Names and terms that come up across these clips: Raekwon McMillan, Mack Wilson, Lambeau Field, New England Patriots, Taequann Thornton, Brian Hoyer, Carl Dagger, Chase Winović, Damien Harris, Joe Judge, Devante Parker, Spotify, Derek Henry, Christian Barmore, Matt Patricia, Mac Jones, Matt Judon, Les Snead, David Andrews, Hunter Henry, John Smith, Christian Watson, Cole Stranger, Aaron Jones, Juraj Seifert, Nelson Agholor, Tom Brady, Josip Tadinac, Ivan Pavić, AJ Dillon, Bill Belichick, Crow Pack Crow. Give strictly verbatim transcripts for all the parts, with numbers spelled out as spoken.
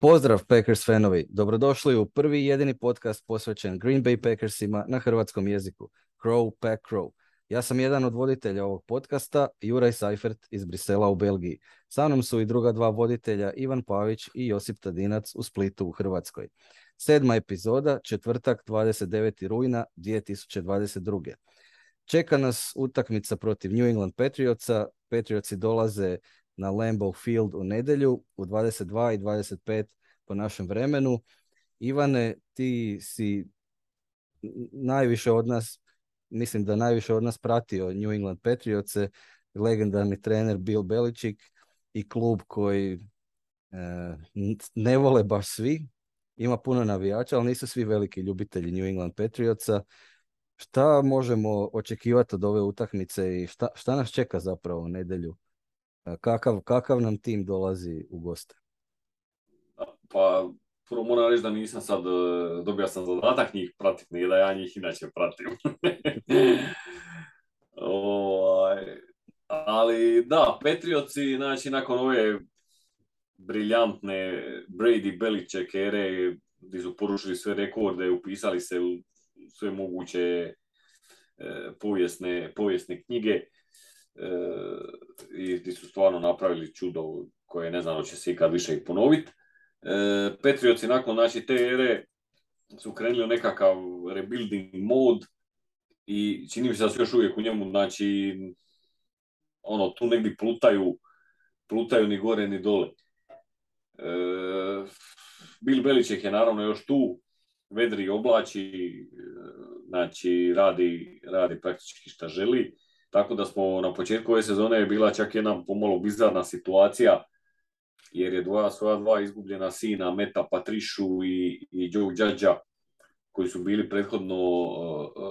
Pozdrav Packers fanovi, dobrodošli u prvi jedini podcast posvećen Green Bay Packersima na hrvatskom jeziku, Crow Pack Crow. Ja sam jedan od voditelja ovog podcasta, Juraj Seifert iz Brisela u Belgiji. Sa mnom su i druga dva voditelja, Ivan Pavić i Josip Tadinac u Splitu u Hrvatskoj. Sedma epizoda, četvrtak dvadeset devetog rujna dvije tisuće dvadeset druge. Čeka nas utakmica protiv New England Patriotsa. Patriotsi dolaze na Lambeau Field u nedjelju u dvadeset dva i dvadeset pet po našem vremenu. Ivane, ti si najviše od nas, mislim da najviše od nas pratio New England Patriotse, legendarni trener Bill Belichick i klub koji e, ne vole baš svi. Ima puno navijača, ali nisu svi veliki ljubitelji New England Patriotsa. Šta možemo očekivati od ove utakmice i šta, šta nas čeka zapravo u nedjelju? Kakav, kakav nam tim dolazi u goste? Pa, prvo moram reći da nisam sad, dobio sam zadatak njih pratiti, nije da ja njih inače pratim. o, ali da, Patriotsi, znači, nakon ove briljantne Brady Belichick ere, gdje su porušili sve rekorde, upisali se u sve moguće e, povijesne, povijesne knjige, E, i ti su stvarno napravili čudo koje ne znam će se ikad više i ponoviti. E, Patriotsi nakon znači, te ere su krenuli u nekakav rebuilding mode i čini mi se da su još uvijek u njemu, znači ono, tu negdje plutaju, plutaju ni gore ni dole. E, Bill Belichick je naravno još tu, vedri oblači, znači radi, radi praktički šta želi. Tako da smo na početku ove sezone je bila čak jedna pomalo bizarna situacija, jer je dva, svoja dva izgubljena sina, Meta Patrišu i, i Joe Judgea, koji su bili prethodno uh, uh,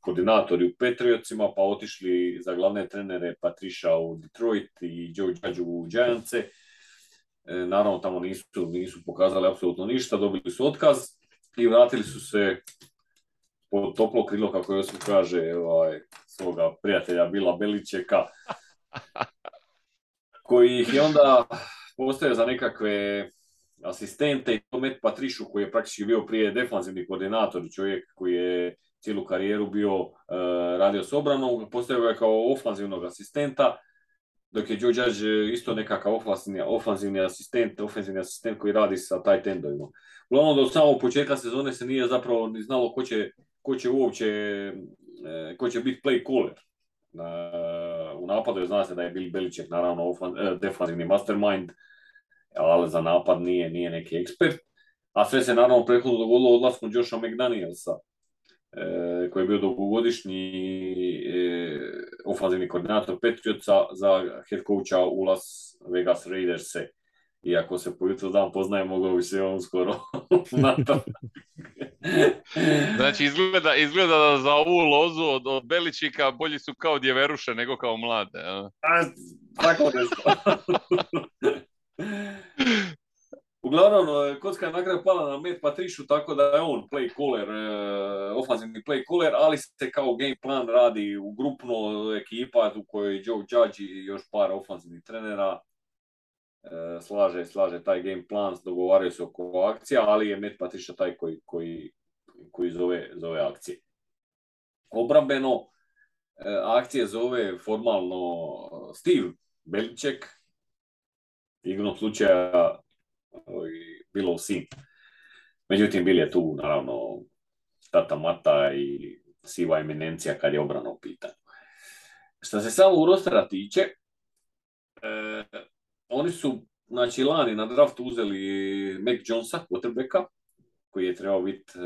koordinatori u Patriotsima, pa otišli za glavne trenere Patricia u Detroit i Joe Judge u Giantse. E, naravno, tamo nisu, nisu pokazali apsolutno ništa, dobili su otkaz i vratili su se pod toplo krilo, kako još se kaže, ovaj, svoga prijatelja Billa Belichicka, koji ih je onda postavio za nekakve asistente, i to Matt Patriciu, koji je praktički bio prije defanzivni koordinator, čovjek koji je cijelu karijeru bio uh, radio s obranom, postavio ga kao ofanzivnog asistenta, dok je Joe Judge isto nekakav ofanzivni, ofanzivni asistent, ofenzivni asistent koji radi sa tight endovima. Uglavnom, do samog početka sezone se nije zapravo ni znalo ko će ko će uopće, ko će biti play caller. U napadu je, zna se da je Bill Belichick naravno defanzivni mastermind, ali za napad nije, nije neki ekspert. A sve se naravno prethodno dogodilo odlaskom Josha McDanielsa, koji je bio dugogodišnji ofanzivni koordinator Patriotsa za head coacha u Las Vegas Raiderse. Iako se po jutru dan poznaje, mogao bi se on skoro natrag. Znači, izgleda, izgleda da za ovu lozu od, od Belichicka bolji su kao djeveruše nego kao mlade. A? A, tako nešto. Uglavnom, kocka je na kraju pala na Matt Patriciu, tako da je on play caller, ofenzivni play caller, ali se kao game plan radi u grupno ekipa u kojoj Joe Judge i još par ofenzivnih trenera slaže, slaže taj game plan, dogovaraju se oko akcija, ali je Matt Patricia taj koji, koji, koji zove, zove akcije. Obrambeno, akcije zove formalno Steve Belichick, igrom slučaja Billov sin. Međutim, Bill je tu, naravno, tata mata i siva eminencija kad je obrana u pitanju. Što se samo rostera tiče, e, oni su, znači, lani na draftu uzeli Mac Jonesa, quarterbacka, koji je trebao biti e,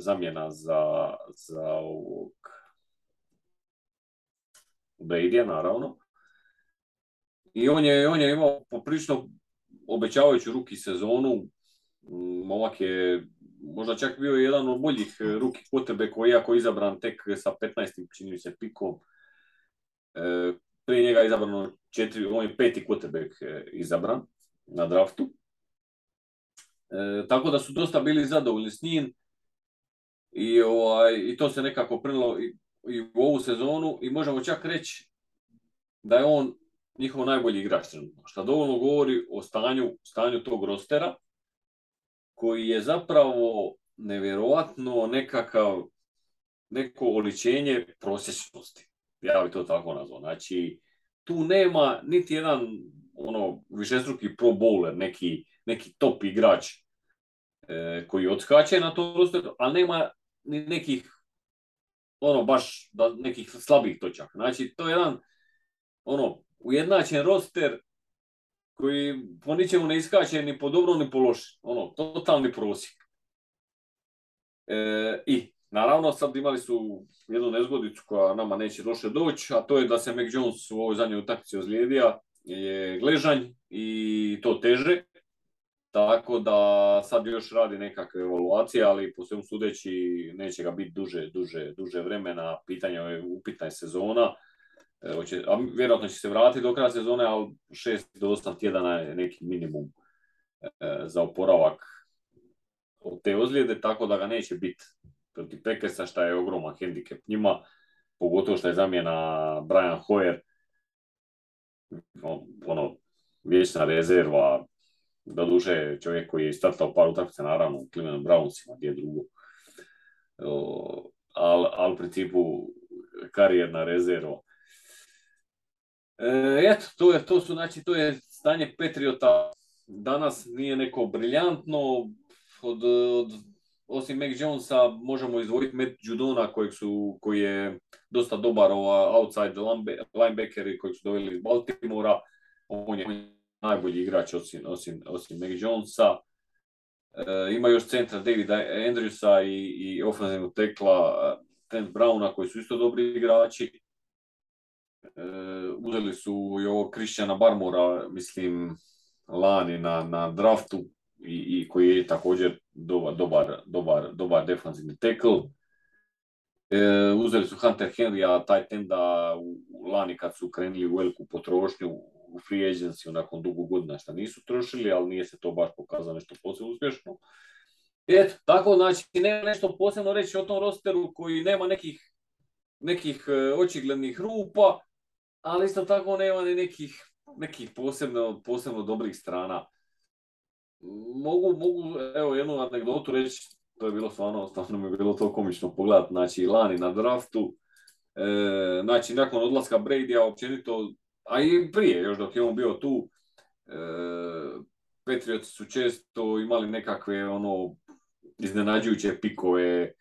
zamjena za, za ovog Bradya, naravno. I on je, on je imao poprično obećavajuću ruki sezonu. Momak je možda čak bio jedan od boljih ruki quarterbacka, iako je izabran tek sa petnaestim, čini mi se, pikom. E, Prije njega je izabrano četiri, on je peti quarterback izabran na draftu. E, tako da su dosta bili zadovoljni s njim i, ovaj, i to se nekako prenijelo i, i u ovu sezonu i možemo čak reći da je on njihov najbolji igrač trenutno. Što dovoljno govori o stanju, stanju tog rostera koji je zapravo nevjerojatno nekakav, neko oličenje prosječnosti. Ja bi to tako nazvao. Znači, tu nema niti jedan ono, višestruki pro bowler, neki, neki top igrač e, koji odskače na to rosteru, ali nema ni nekih ono baš da, nekih slabih točaka. Znači, to je jedan ono, ujednačen roster koji po ničemu ne iskače ni po dobro, ni po loše. Ono, totalni prosjek. E, I, naravno, sad imali su jednu nezgodicu koja nama neće loše doći, a to je da se Mac Jones u ovoj zadnjoj utakmici ozlijedio, je gležanj i to teže. Tako da sad još radi nekakve evaluacije, ali po svemu sudeći neće ga biti duže, duže, duže vremena. Pitanje je upitna je sezona. Oće, a vjerojatno će se vratiti do kraja sezone, ali šest do osam tjedana je neki minimum e, za oporavak od te ozljede, tako da ga neće biti protiv Packersa, što je ogroman hendikep njima, pogotovo što je zamjena Brian Hoyer, ono, vječna rezerva, doduše čovjek koji je startao par utakmica, naravno, u Cleveland Brownsima, gdje je drugo, ali al u principu karijerna rezerva. E, eto, to je, to su, znači, to je stanje Patriota. Danas nije neko briljantno, od, od, osim Mac Jonesa možemo izdvojiti Matt Judona, kojeg su, koji je dosta dobar ova, outside linebacker kojeg su doveli iz Baltimora. On je najbolji igrač osim, osim, osim Mac Jonesa. E, ima još centra Davida Andrewsa i, i ofenzivnog tekla Trent Browna, koji su isto dobri igrači. Uh, uzeli su i ovo Christiana Barmora, mislim, lani na, na draftu i, i koji je također dobar, dobar, dobar, dobar defensivni tackle. Uh, uzeli su Hunter Henrya, tight enda lani kad su krenuli u veliku potrošnju u free agency nakon dugo godina što nisu trošili, ali nije se to baš pokazalo nešto posebno uspješno. Eto, tako, znači, nema nešto posebno reći o tom rosteru koji nema nekih, nekih uh, očiglednih rupa, ali isto tako nema ni nekih, nekih posebno, posebno dobrih strana. Mogu, mogu evo, jednu anegdotu reći, to je bilo stvarno, stvarno mi je bilo to komično pogledati, znači lani na draftu, e, znači nakon odlaska Bradyja općenito, a i prije još dok je on bio tu, e, Patriots su često imali nekakve ono iznenađujuće pikove,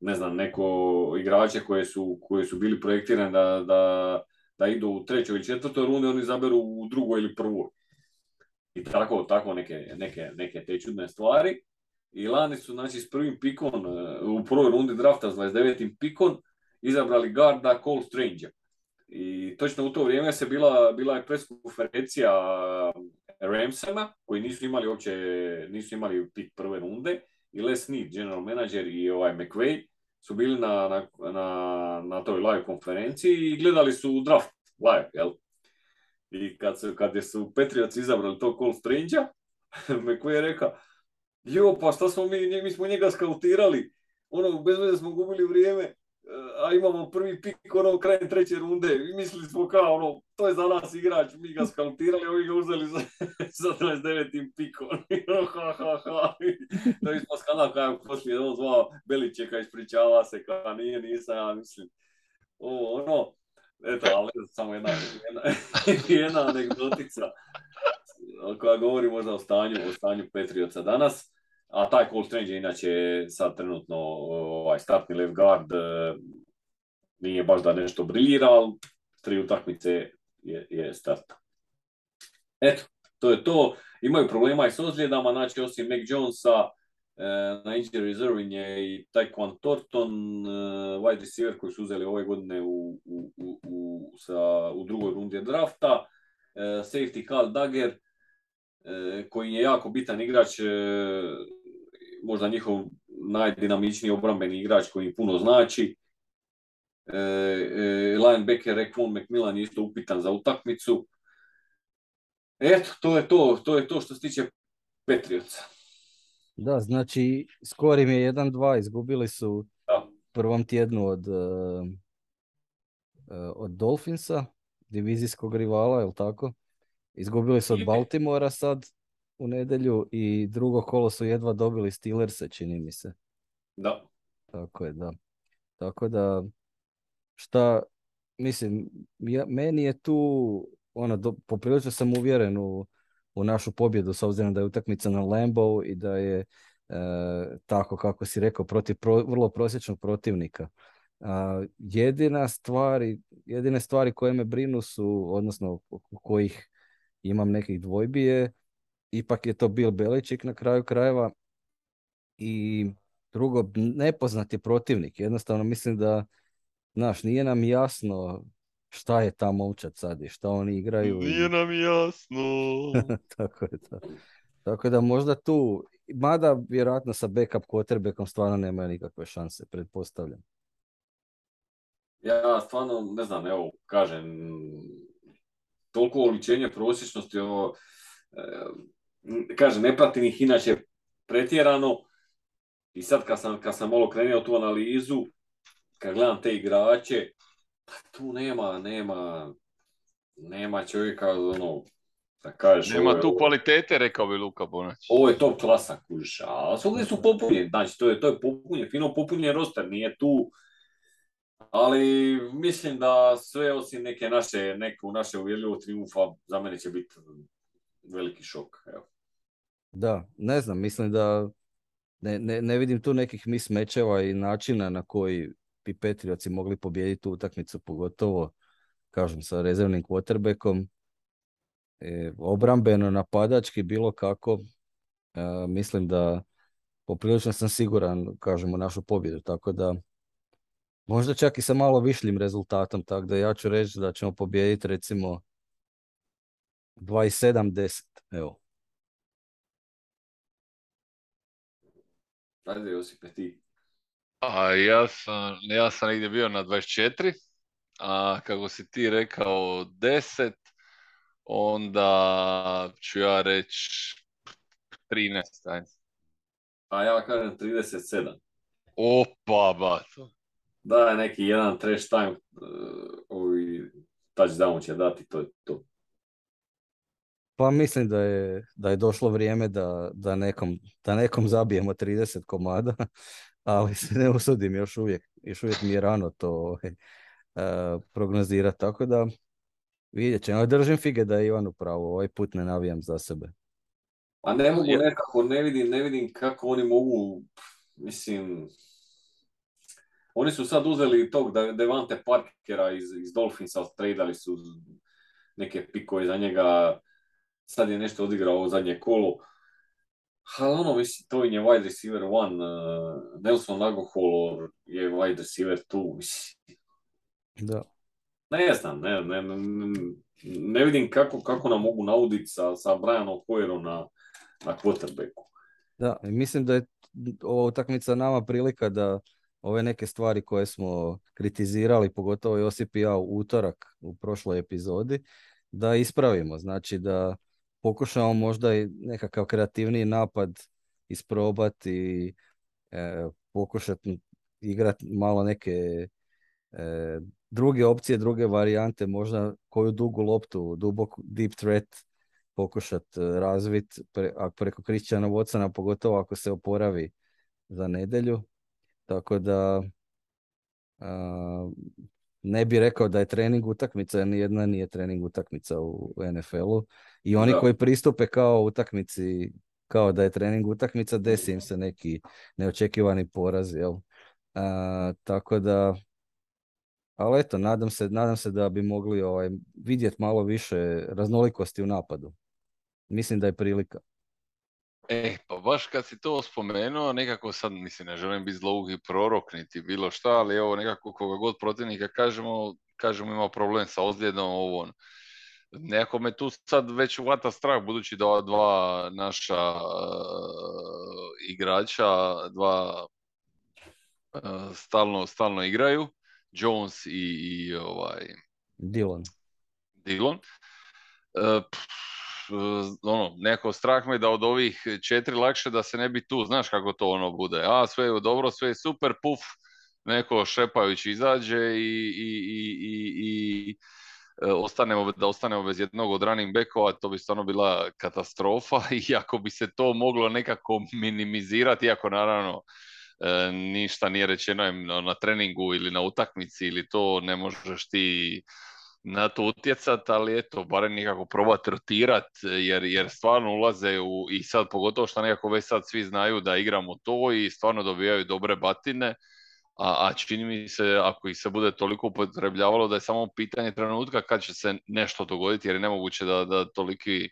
ne znam, neko igrače koje su, koje su bili projektirani da, da da idu u trećoj ili četvrtoj rundi, oni zaberu u drugoj ili prvoj. I tako, tako neke, neke, neke te čudne stvari. I lani su, znači, s prvim pikom, u prvoj rundi drafta s dvadeset devetim pikom, izabrali garda Cole Stranger. I točno u to vrijeme se bila, bila je press konferencija Ramsama, koji nisu imali uopće, nisu imali pik prve runde. I Les Snead, general manager, i ovaj McVay, su bili na, na, na, na toj live konferenciji i gledali su draft live, jel? I kad su, kad su Patriots izabrali to Cole Stranger, McVay je rekao, jo, pa šta smo mi, mi smo njega skautirali, ono, bez veze smo gubili vrijeme, a imamo prvi pik, ono, krajem treće runde, i mislili smo kao, ono, to je za nas igrač, mi ga skautirali, ovi ga uzeli za, za dvadeset devetim pikom, ono, ha, ha, ha, to je ispao skandal, kao poslije, on zvao Beličeka, ispričava se, kao nije, nisam, ja mislim, ovo, ono, eto, ali samo jedna, jedna, jedna anegdotica, koja govori možda o stanju, o stanju Patriotsa danas. A taj Cole Stranger, inače, sad trenutno ovaj, startni left guard, e, nije baš da nešto briljira, ali tri utakmice je, je starta. Eto, to je to. Imaju problema i s ozljedama, znači osim Mac Jonesa, e, na injury reserve je i Taequann Thornton, e, wide receiver koji su uzeli ove godine u, u, u, u, sa, u drugoj rundi drafta, e, safety Carl Dagger, e, koji je jako bitan igrač, e, možda njihov najdinamičniji obrambeni igrač koji im puno znači. E, e, linebacker Raekwon McMillan je isto upitan za utakmicu. Eto, to je to, to je to što se tiče Patriotsa. Da, znači, skor im je jedan dva, izgubili su da. Prvom tjednu od, od Dolphinsa, divizijskog rivala, je li tako? Izgubili su od Baltimora sad, u nedjelju i drugo kolo su jedva dobili Steelerse, čini mi se. Da. Tako je, da. Tako da, šta, mislim, ja, meni je tu, ono, do, poprilično sam uvjeren u, u našu pobjedu, s obzirom da je utakmica na Lambeau i da je, e, tako kako si rekao, protiv pro, vrlo prosječnog protivnika. A, jedina stvari, jedine stvari koje me brinu su, odnosno u kojih imam nekih dvojbi je, ipak je to Bill Belichick na kraju krajeva i drugo, nepoznati protivnik. Jednostavno mislim da, znaš, nije nam jasno šta je ta momčad sad i šta oni igraju. Nije nam jasno. Tako je da. Tako da možda tu, mada vjerojatno sa backup quarterbackom stvarno nemaju nikakve šanse, pretpostavljam. Ja stvarno, ne znam, evo, kažem, toliko oličenje prosječnosti, ovo, e, kažem, ne pratim ih inače pretjerano i sad kad sam, kad sam malo krenuo tu analizu, kad gledam te igrače, pa tu nema, nema, nema čovjeka, ono, da kažeš... Nema ovo, tu kvalitete, rekao bi Luka Bonać. Ovo je top klasa, kužiš, ali svogdje su popunjeni, znači, to je, to je popunjen, fino popunjen roster, nije tu... Ali mislim da sve osim neke naše, neku naše uvjerljivo triumfa, za mene će biti veliki šok. Evo. Da, ne znam, mislim da ne, ne, ne vidim tu nekih mismečeva i načina na koji bi Patriotsi mogli pobijediti tu utakmicu, pogotovo, kažem, sa rezervnim quarterbackom. E, obrambeno, napadački, bilo kako, e, mislim da poprilično sam siguran, kažem, u našu pobjedu, tako da možda čak i sa malo višljim rezultatom, tako da ja ću reći da ćemo pobijediti recimo dvadeset sedam deset, evo. Ajde, Josipe, ti. A, ja sam, ja sam negdje bio na dvadeset četiri, a kako si ti rekao deset, onda ću ja reći trinaest. Ajde. A ja kažem trideset sedam. Opa, bato. Da, neki jedan trash time uh, touchdown će dati, to je to. Pa mislim da je, da je došlo vrijeme da, da, nekom, da nekom zabijemo trideset komada, ali se ne usudim još uvijek. Još uvijek mi je rano to uh, prognozirati, tako da vidjet ćemo. Držim fige da je Ivan upravo, ovaj put ne navijam za sebe. Pa ne mogu nekako, ne vidim, ne vidim kako oni mogu, mislim... Oni su sad uzeli tog Devante Parkera iz, iz Dolphinsa, tradali su neke pikove za njega, sad je nešto odigrao ovo zadnje kolo. Ali ono, mislim, to im je wide receiver one, uh, Nelson Agholor je wide receiver two, mislim. Da. Ne znam, ne, ne, ne vidim kako, kako nam mogu nauditi sa, sa Brianom Hoyerom na, na quarterbacku. Da, mislim da je ova utakmica nama prilika da ove neke stvari koje smo kritizirali, pogotovo Josip i ja u utorak u prošloj epizodi, da ispravimo. Znači da pokušamo možda i nekakav kreativniji napad isprobati i e, pokušati igrati malo neke e, druge opcije, druge varijante, možda koju dugu loptu, duboku deep threat pokušati razviti pre, preko Christiana Watsona, pogotovo ako se oporavi za nedjelju. Tako da a, ne bih rekao da je trening utakmica, nijedna nije trening utakmica u N F L-u. I oni da. Koji pristupe kao utakmici, kao da je trening utakmica, desi im se neki neočekivani poraz. Jel? A, tako da, ali eto, nadam se, nadam se da bi mogli ovaj, vidjeti malo više raznolikosti u napadu. Mislim da je prilika. E, pa baš kad si to spomenuo, nekako sad, mislim, ne želim biti zlouhi prorok niti bilo šta, ali evo nekako koga god protivnika kažemo, kažemo ima problem sa ozljedom ovom. Nekako me tu sad već uvata strah, budući da ova dva naša uh, igrača, dva uh, stalno, stalno igraju, Jones i, i ovaj... Dillon. Dillon. Uh, ono, neko strah me da od ovih četiri lakše da se ne bi tu, znaš kako to ono bude, a sve je dobro, sve je super, puf, neko šepajući izađe i, i, i, i, i ostanemo, da ostanemo bez jednog od running backova, to bi stvarno bila katastrofa, i ako bi se to moglo nekako minimizirati, iako naravno e, ništa nije rečeno na treningu ili na utakmici, ili to ne možeš ti na to utjecati, ali eto, barem nekako probati rotirati, jer, jer stvarno ulaze u, i sad pogotovo što nekako već sad svi znaju da igramo to i stvarno dobijaju dobre batine, a, a čini mi se, ako ih se bude toliko upotrebljavalo, da je samo pitanje trenutka kad će se nešto dogoditi, jer je nemoguće da, da toliki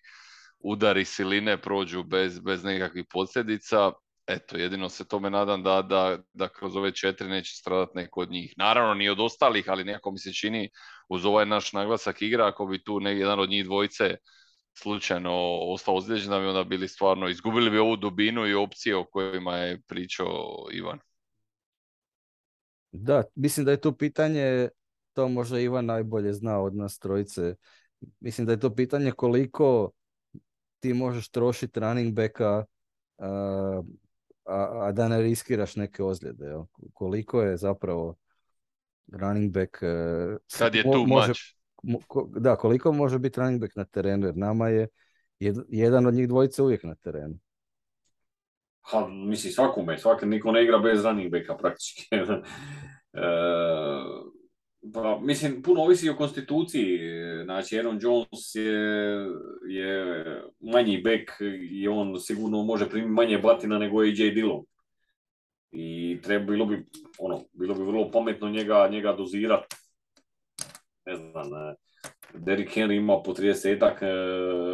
udari siline prođu bez, bez nekakvih posljedica. Eto, jedino se tome nadam da, da, da kroz ove četiri neće stradati neko od njih. Naravno, ni od ostalih, ali nekako mi se čini, uz ovaj naš naglasak igra, ako bi tu jedan od njih dvojice slučajno ostao ozlijeđen, da bi onda bili stvarno, izgubili bi ovu dubinu i opcije o kojima je pričao Ivan. Da, mislim da je to pitanje, to možda Ivan najbolje zna od nas trojice, mislim da je to pitanje koliko ti možeš trošiti running backa, a, a, a da ne riskiraš neke ozljede. Jel? Koliko je zapravo running back... Sad je mo, tu može, mo, ko, da, koliko može biti running back na terenu, jer nama je jed, jedan od njih dvojice uvijek na terenu. Ha, mislim, svakome, svaki, niko ne igra bez running backa praktički. e, pa, mislim, puno ovisi o konstituciji. Znači, Aaron Jones je, je manji back i on sigurno može primiti manje batina nego A J Dillon. I treba, bilo bi, ono, bilo bi vrlo pametno njega, njega dozirati. Ne znam, Derek Henry ima po tridesetak e,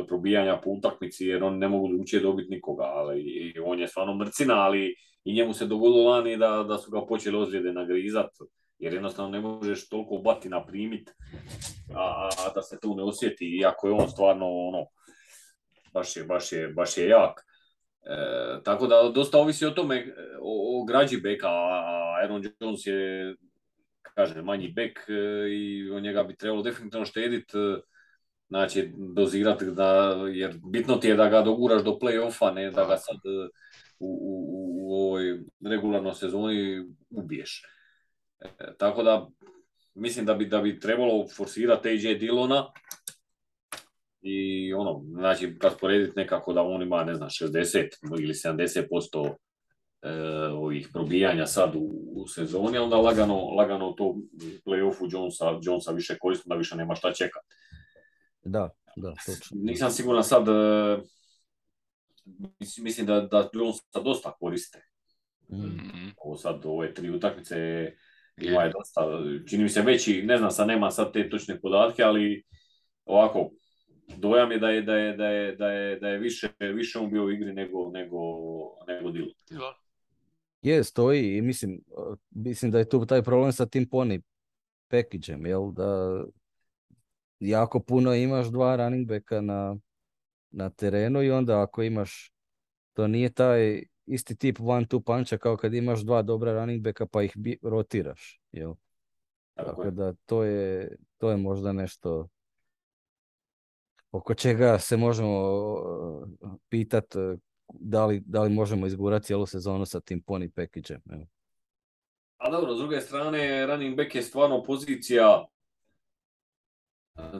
probijanja po utakmici, jer on ne mogu uopće dobiti nikoga, ali i on je stvarno mrcina, ali i njemu se dogodilo lani da, da su ga počeli ozljede nagrizati, jer jednostavno ne možeš toliko batina primit, a, a da se tu ne osjeti, iako je on stvarno ono, baš je, baš je, baš je jak. E, tako da dosta ovisi o tome, o, o građi beka, a Aaron Jones je, kažem, manji bek i od njega bi trebalo definitivno štediti, znači dozirati, da, jer bitno ti je da ga doguraš do play-offa, ne da ga sad u, u, u ovoj regularnoj sezoni ubiješ. E, tako da mislim da bi, da bi trebalo forsirati A J Dillona i ono, znači rasporediti nekako da on ima, ne znam, šezdeset ili sedamdeset posto ovih probijanja sad u sezoni, onda lagano, lagano to play-offu Jonesa, Jonesa više koristim, da više nema šta čekati. Da, da, točno. Nisam siguran sad, mislim da, da Jonesa dosta koriste. Mm-hmm. Ovo sad, ove tri utakmice ima je dosta, čini mi se veći, ne znam, sad nema sad te točne podatke, ali ovako, dojam je da je, da je, da je, da je, da je više, više on bio u igri nego, nego, nego Dillon. Je, stoji, i mislim, mislim da je tu taj problem sa tim pony package-em, jel, da jako puno imaš dva running backa na, na terenu, i onda ako imaš, to nije taj isti tip one two puncha kao kad imaš dva dobra running backa pa ih bi, rotiraš, jel. Tako, Tako je. Da to je, to je možda nešto oko čega se možemo pitati da li, da li možemo izgurati cijelu sezonu sa tim pony package-em. Evo. A dobro, s druge strane, running back je stvarno pozicija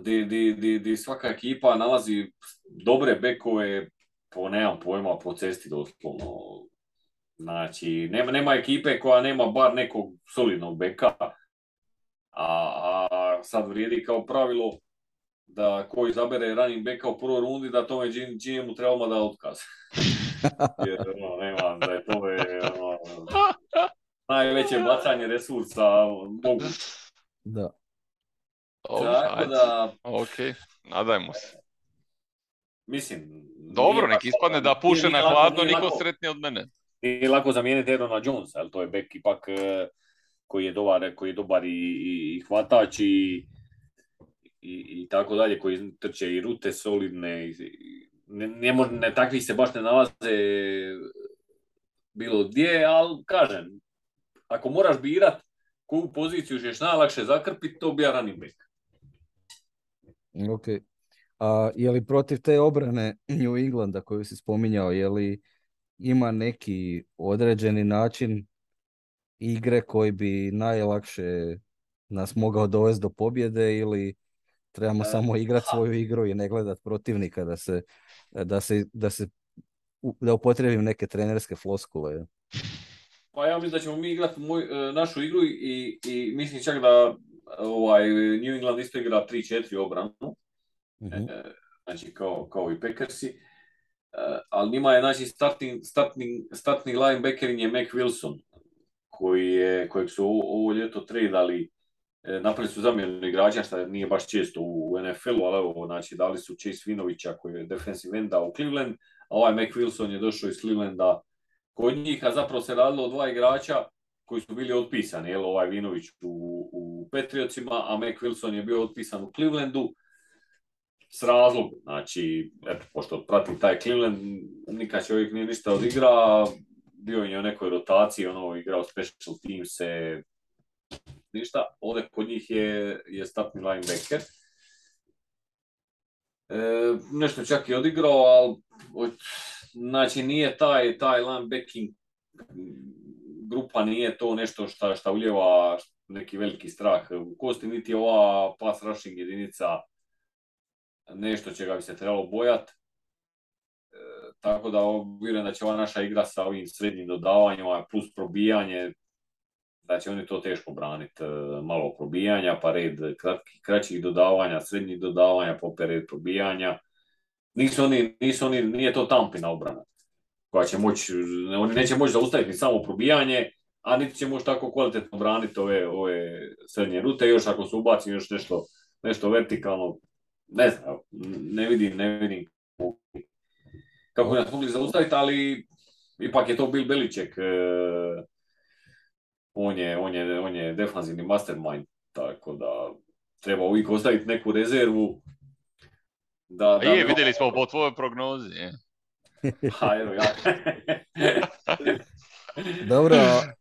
di, di, di, di svaka ekipa nalazi dobre bekove po, nemam pojma, po cesti doslovno. Znači, nema, nema ekipe koja nema bar nekog solidnog beka, a, a sad vrijedi kao pravilo da ko izabere running backa u prvoj rundi, da tome G M-u trebamo da otkaz. Jer no, nema, da je tome no, najveće bacanje resursa mogu. Da. Tako da... Ok, nadajmo se. Mislim... Dobro, nek ispadne da puše na hladno, niko sretniji od mene. Nije lako zamijeniti Aarona Jonesa, ali to je back ipak koji je dobar, koji je dobar i, i, i hvatač i... I, i tako dalje, koji trče i rute solidne, i, ne, ne, ne, takvi se baš ne nalaze bilo gdje, ali kažem, ako moraš birat koju poziciju ćeš najlakše zakrpiti, to bi ja running back. Ok. A je li protiv te obrane New Englanda koju si spominjao, je li ima neki određeni način igre koji bi najlakše nas mogao dovesti do pobjede, ili Trebamo samo igrati svoju igru i ne gledati protivnika da se, da se, da se da upotrijebim neke trenerske floskule. Pa ja mislim da ćemo mi igrati moj, našu igru i, i mislim čak da ovaj, New England isto igra tri četiri obranu. Mm-hmm. Znači kao, kao i Packersi. Ali njima je znači starting, starting, starting linebackerin je Mack Wilson koji je, kojeg su ovo, ovo ljeto tradali. Napravili su zamjenu igrača, što nije baš često u N F L-u, ali evo, znači, dali su Chase Winovića koji je defensive enda u Cleveland, a ovaj Mack Wilson je došao iz Clevelanda kod njih, a zapravo se radilo o dva igrača koji su bili otpisani, jel, ovaj Winović u, u Patriotsima, a Mack Wilson je bio otpisan u Clevelandu s razlogom, znači, eto, pošto pratim taj Cleveland, nikad čovjek nije ništa odigra, bio je u nekoj rotaciji, ono, igrao special teams-e, ništa. Ovdje kod njih je, je startni linebacker. E, nešto čak i odigrao, ali znači nije taj, taj linebacking grupa nije to nešto šta, šta uljeva neki veliki strah u kosti, niti ova pass rushing jedinica nešto čega bi se trebalo bojati. E, tako da vjerujem da će ova naša igra sa ovim srednjim dodavanjima plus probijanje, da će oni to teško braniti, malo probijanja, pa red kratkih, kraćih dodavanja, srednjih dodavanja, pa opet red probijanja. Nisu oni, nisu oni, nije to tampina obrana koja će moći, oni neće moći zaustaviti ni samo probijanje, a niti će moći tako kvalitetno braniti ove, ove srednje rute, još ako su ubaci još nešto, nešto vertikalno, ne znam, ne vidim, ne vidim kako nas mogli zaustaviti, ali ipak je to Bill Belichick. E, On je, on je, on je defanzivni mastermind, tako da treba uvijek ostaviti neku rezervu. Da, da je, vidjeli smo po tvojoj prognozi. Ha, evo ja. Dobro,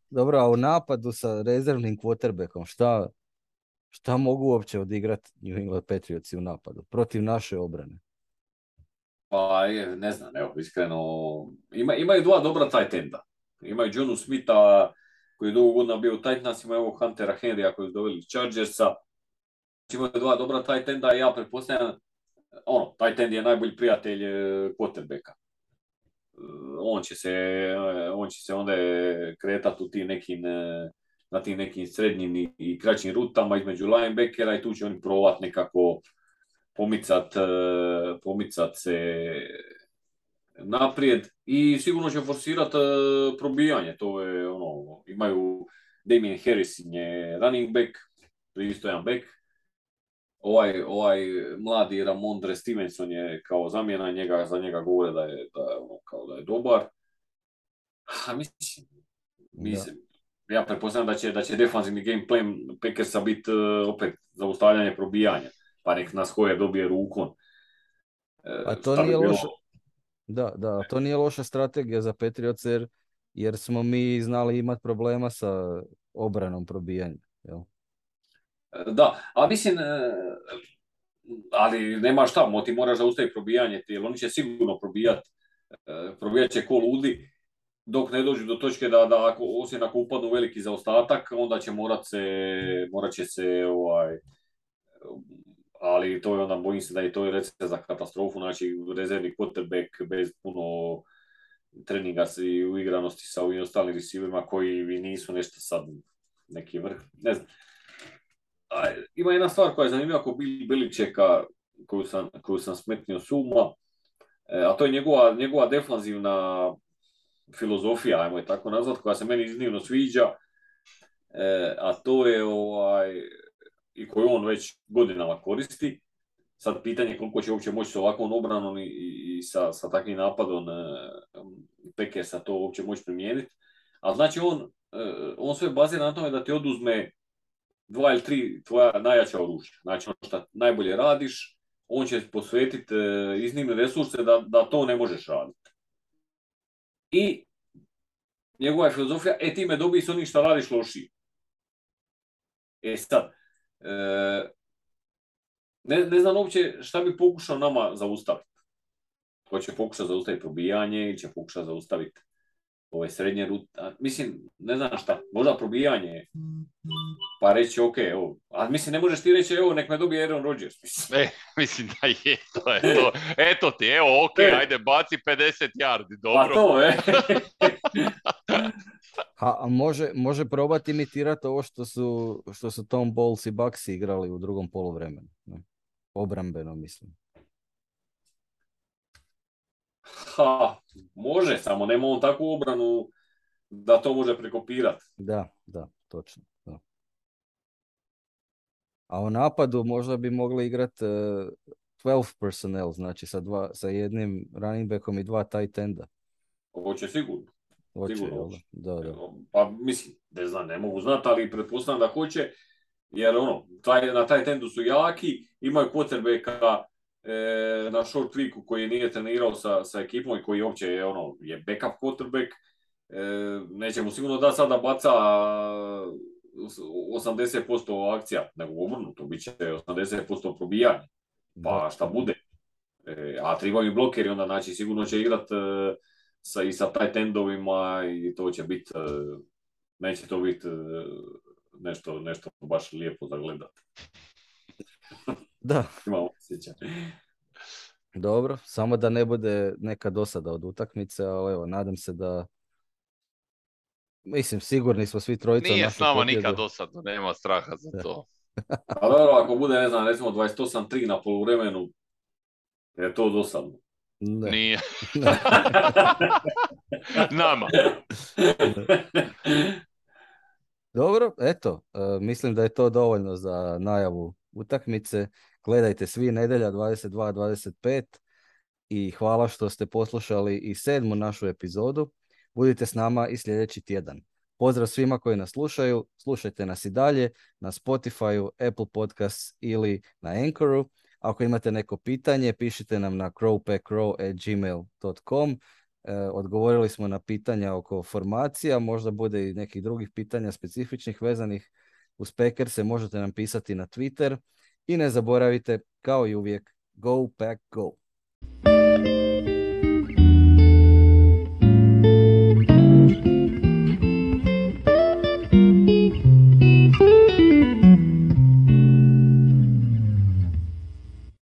dobro, a u napadu sa rezervnim quarterbackom, šta, šta mogu uopće odigrati New England Patriotsi u napadu protiv naše obrane? Pa je, ne znam, evo, iskreno. Ima, imaju dva dobra tight enda. Imaju Johnu Smitha, koji je dugo godina bio u Titansima, evo Huntera Henrya koji su doveli Chargersa. Imaju dva dobra tight enda i ja pretpostavljam, ono, tight end je najbolji prijatelj quarterbacka. On će se, on će se onda kretati u tim nekim, na tim nekim srednjim i kraćim rutama između linebackera i tu će oni probati nekako pomicat, pomicat se naprijed i sigurno će forsirati uh, probijanje. To je ono, imaju Damien Harris je running back, pristojan back. Ovaj, ovaj mladi Ramondre Stevenson je kao zamjena njega, za njega govore da je, da je ono, kao da je dobar. A mislim, mislim ja pretpostavljam da će, da će defanzivni game plan Packersa biti uh, opet zaustavljanje probijanja, pa nek nas koje dobije rukom. Uh, A to nije loše. Da, da, to nije loša strategija za Patriots jer, jer smo mi znali imati problema sa obranom probijanja. Jel? Da, a mislim, ali nema šta, mo ti moraš zaustaviti probijanje, jer oni će sigurno probijati, probijat će ko ludi, dok ne dođu do točke da, da ako, osim ako upadnu veliki zaostatak, onda će morat se, morat će se, ovaj, ali to je onda, bojim se da je to je recept za katastrofu, znači rezervni quarterback bez puno treninga i uigranosti sa ovim ostalim receiverima koji nisu nešto sad neki vrh, ne znam. A, ima jedna stvar koja je zanimljiva kod Bill Belichicka koju sam, koju sam smetnio suma, a to je njegova, njegova defanzivna filozofija, ajmo je tako nazvat, koja se meni iznimno sviđa, a to je ovaj... i koju on već godinama koristi. Sad pitanje koliko će uopće moći s ovakvom obranom i, i sa, sa takvim napadom e, Packersa to uopće moći primijeniti. A znači on, e, on sve bazira na tome da ti oduzme dva ili tri tvoja najjača oružja. Znači ono što najbolje radiš, on će posvetiti e, iznimne resurse da, da to ne možeš raditi. I njegova je filozofija, e ti me dobij s onim što radiš lošije. E sad, E, ne, ne znam uopće šta bi pokušao nama zaustaviti. Ko će pokušati zaustaviti probijanje ili će pokušati zaustaviti ovaj, srednje ruta, mislim, ne znam šta, možda probijanje, pa reći, ok, evo, a mislim, ne možeš ti reći, evo, nek me dobije Aaron Rodgers. E, mislim da je, to je to, eto ti, evo, ok, e. ajde, baci pedeset yardi, dobro. Pa to, e. Ha, a može, može probati imitirati ovo što su, što su Tom Bowles i Bucks igrali u drugom poluvremenu. Obrambeno, mislim. Ha, može, samo nema on takvu obranu da to može prekopirati. Da, da, točno. Da. A u napadu možda bi mogli igrati uh, dvanaest personnel, znači sa, dva, sa jednim running backom i dva tight enda. Ovo će sigurno. Oče, sigurno hoće. Da, da. Pa mislim, ne znam, ne mogu znati, ali pretpostavljam da hoće, jer ono, taj, na taj tendu su jaki, imaju quarterbacka e, na short tricku koji nije trenirao sa, sa ekipom i koji uopće je, ono, je backup quarterback. E, neće mu sigurno da sada baca osamdeset posto akcija, nego obrnuto, bit će osamdeset posto probijanja. Pa šta bude. E, a trebaju blokeri, onda znači sigurno će igrati e, sa, i sa tight endovima i to će biti, neće to biti nešto, nešto baš lijepo za gledat. Da. Imamo osjećaj. Dobro, samo da ne bude neka dosada od utakmice, ali evo, nadam se da, mislim, sigurni smo svi trojica. Nije s nama nikad dosadno, nema straha za da. To. Ali dobro, ako bude, ne znam, recimo dvadeset osam tri na poluvremenu, je to dosadno. Ne. Nije. Nama. Dobro, eto, mislim da je to dovoljno za najavu utakmice. Gledajte svi nedjelja dvadeset dva dvadeset pet i hvala što ste poslušali i sedmu našu epizodu. Budite s nama i sljedeći tjedan. Pozdrav svima koji nas slušaju. Slušajte nas i dalje na Spotifyu, Apple Podcasts ili na Anchoru. Ako imate neko pitanje, pišite nam na crow pack crow at gmail dot com. E, odgovorili smo na pitanja oko formacija, možda bude i nekih drugih pitanja specifičnih vezanih uz Packerse, možete nam pisati na Twitter i ne zaboravite, kao i uvijek, Go Pack Go!